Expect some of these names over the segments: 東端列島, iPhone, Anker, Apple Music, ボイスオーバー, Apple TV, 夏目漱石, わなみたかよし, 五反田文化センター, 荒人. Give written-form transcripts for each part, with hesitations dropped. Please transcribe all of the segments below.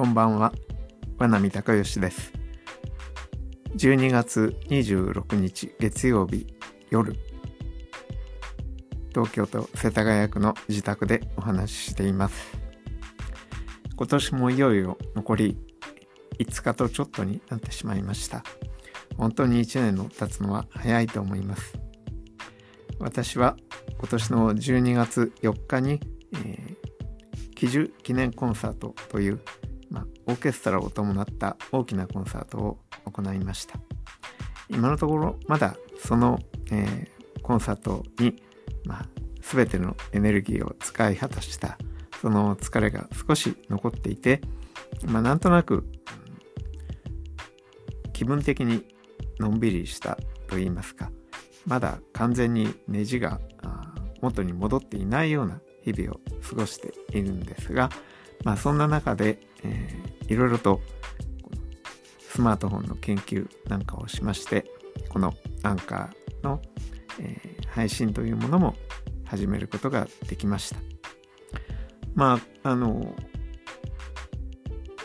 こんばんは、わなみたかよしです。12月26日月曜日夜、東京都世田谷区の自宅でお話ししています。今年もいよいよ残り5日とちょっとになってしまいました。本当に1年の経つのは早いと思います。私は今年の12月4日に、喜寿記念コンサートという、オーケストラを伴った大きなコンサートを行いました。今のところまだその、コンサートに、全てのエネルギーを使い果たしたその疲れが少し残っていて、なんとなく気分的にのんびりしたといいますか、まだ完全にネジが元に戻っていないような日々を過ごしているんですが、そんな中で、いろいろとスマートフォンの研究なんかをしまして、このAnkerの、配信というものも始めることができました。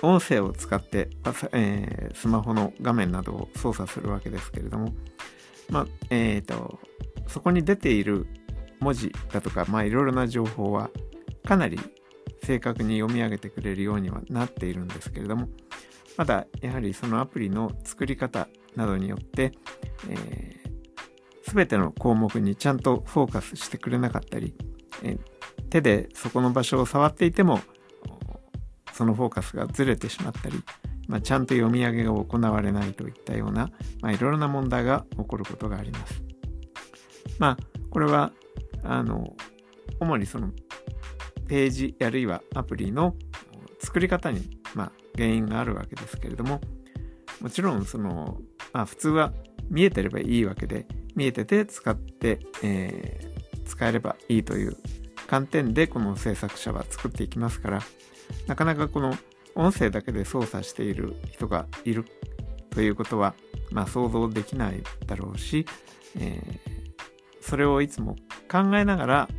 音声を使って、スマホの画面などを操作するわけですけれども、そこに出ている文字だとか、いろいろな情報はかなり正確に読み上げてくれるようにはなっているんですけれども、まだやはりそのアプリの作り方などによって、全ての項目にちゃんとフォーカスしてくれなかったり、手でそこの場所を触っていてもそのフォーカスがずれてしまったり、ちゃんと読み上げが行われないといったような、いろいろな問題が起こることがあります。これは主にそのページあるいはアプリの作り方に、原因があるわけですけれども、もちろんその、普通は見えてればいいわけで、見えてて使って、使えればいいという観点でこの制作者は作っていきますから、なかなかこの音声だけで操作している人がいるということは、想像できないだろうし、それをいつも考えながら、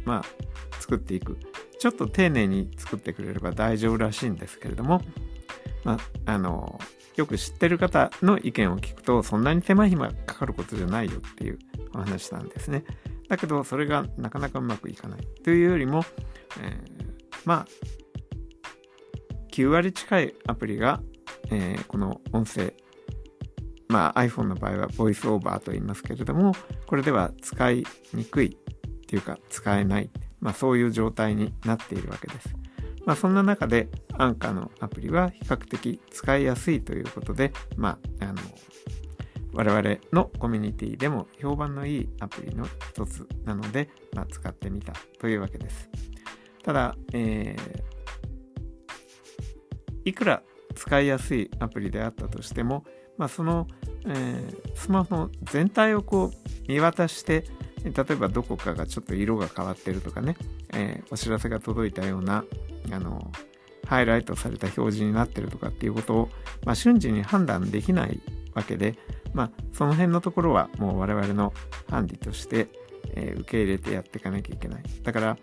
作っていく、ちょっと丁寧に作ってくれれば大丈夫らしいんですけれども、よく知ってる方の意見を聞くと、そんなに手間暇かかることじゃないよっていうお話なんですね。だけどそれがなかなかうまくいかないというよりも、9割近いアプリが、この音声、iPhone の場合はボイスオーバーと言いますけれども、これでは使いにくいというか使えない、そういう状態になっているわけです。そんな中でAnkerのアプリは比較的使いやすいということで、我々のコミュニティでも評判のいいアプリの一つなので、使ってみたというわけです。ただ、いくら使いやすいアプリであったとしても、その、スマホ全体を見渡して、例えばどこかがちょっと色が変わってるとかね、お知らせが届いたようなハイライトされた表示になってるとかっていうことを、瞬時に判断できないわけで、その辺のところはもう我々のハンディとして、受け入れてやっていかなきゃいけない。だから、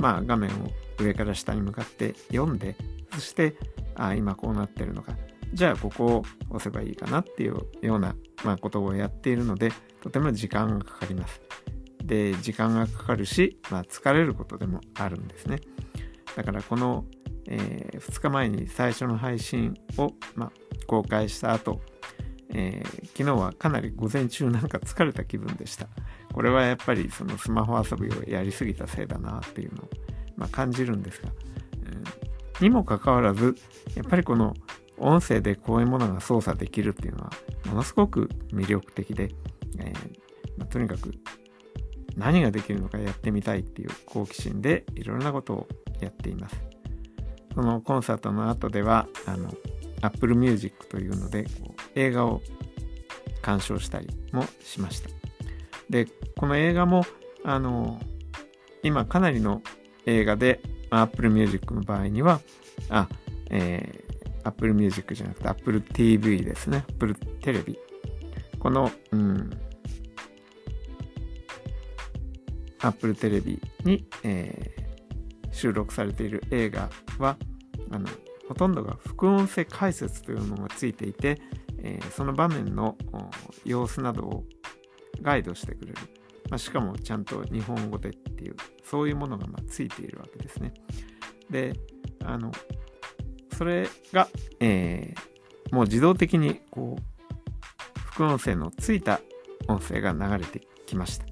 画面を上から下に向かって読んで、そして今こうなってるのか、じゃあここを押せばいいかなっていうような、ことをやっているので、とても時間がかかります。で、時間がかかるし、疲れることでもあるんですね。だからこの、2日前に最初の配信を、公開した後、昨日はかなり午前中なんか疲れた気分でした。これはやっぱりそのスマホ遊びをやりすぎたせいだなっていうのを、感じるんですが、にもかかわらずやっぱりこの音声でこういうものが操作できるっていうのはものすごく魅力的で、とにかく何ができるのかやってみたいっていう好奇心でいろんなことをやっています。そのコンサートの後ではApple Music というので映画を鑑賞したりもしました。で、この映画も今かなりの映画で、Apple Music の場合にはApple Music じゃなくて Apple TV ですね。 Apple テレビ、この、Apple テレビに、収録されている映画はほとんどが副音声解説というものがついていて、その場面の様子などをガイドしてくれる、しかもちゃんと日本語でっていう、そういうものがついているわけですね。で、それが、もう自動的にこう副音声のついた音声が流れてきました。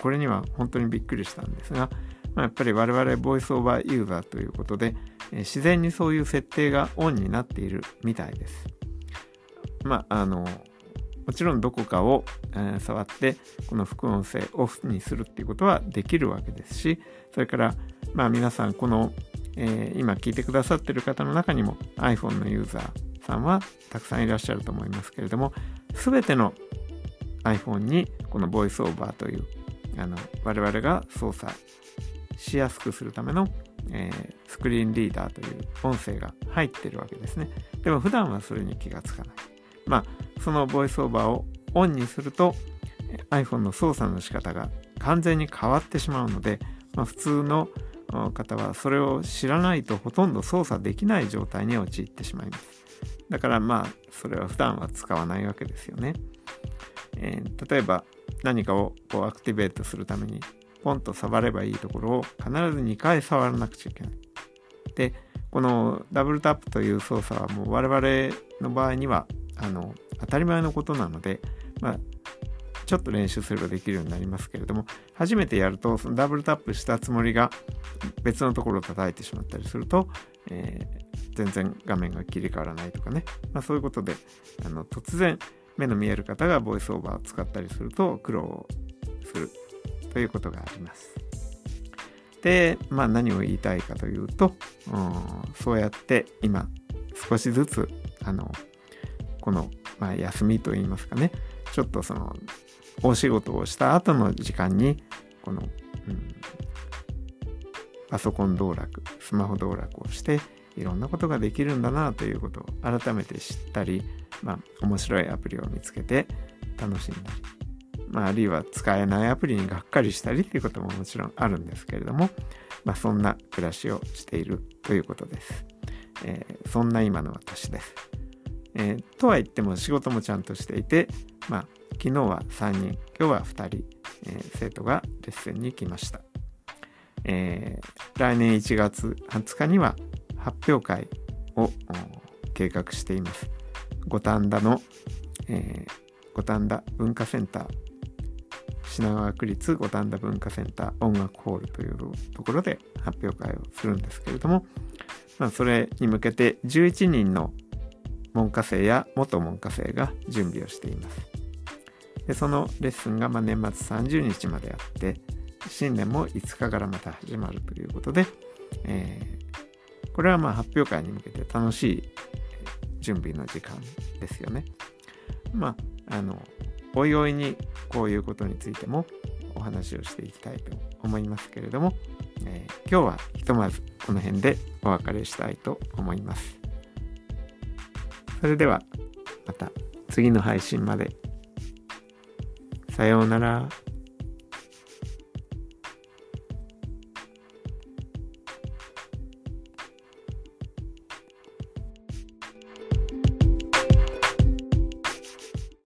これには本当にびっくりしたんですが、やっぱり我々ボイスオーバーユーザーということで、自然にそういう設定がオンになっているみたいです。もちろんどこかを、触ってこの副音声オフにするっていうことはできるわけですし、それから、皆さんこの、今聞いてくださっている方の中にも iPhone のユーザーさんはたくさんいらっしゃると思いますけれども、すべての iPhone にこのボイスオーバーという我々が操作しやすくするための、スクリーンリーダーという音声が入っているわけですね。でも普段はそれに気がつかない。そのボイスオーバーをオンにすると iPhone の操作の仕方が完全に変わってしまうので、普通の方はそれを知らないとほとんど操作できない状態に陥ってしまいます。だからそれは普段は使わないわけですよね。例えば何かをこうアクティベートするためにポンと触ればいいところを必ず2回触らなくちゃいけない。で、このダブルタップという操作はもう我々の場合には当たり前のことなので、ちょっと練習すればできるようになりますけれども、初めてやるとそのダブルタップしたつもりが別のところを叩いてしまったりすると、全然画面が切り替わらないとかね、そういうことで突然目の見える方がボイスオーバーを使ったりすると苦労するということがあります。で、何を言いたいかというと、そうやって今少しずつこの、休みといいますかね、ちょっとそのお仕事をした後の時間にこの、パソコン動楽、スマホ動楽をしていろんなことができるんだなということを改めて知ったり、面白いアプリを見つけて楽しんだり、あるいは使えないアプリにがっかりしたりということももちろんあるんですけれども、そんな暮らしをしているということです。そんな今の私です。とは言っても仕事もちゃんとしていて、昨日は3人、今日は2人、生徒がレッスンに来ました。来年1月20日には発表会を計画しています。五反田の、五反田文化センター、品川区立五反田文化センター音楽ホールというところで発表会をするんですけれども、それに向けて11人の文科生や元文科生が準備をしています。で、そのレッスンが年末30日まであって、新年も5日からまた始まるということで、これは発表会に向けて楽しい準備の時間ですよね。おいおいにこういうことについてもお話をしていきたいと思いますけれども、今日はひとまずこの辺でお別れしたいと思います。それではまた次の配信まで。さようなら。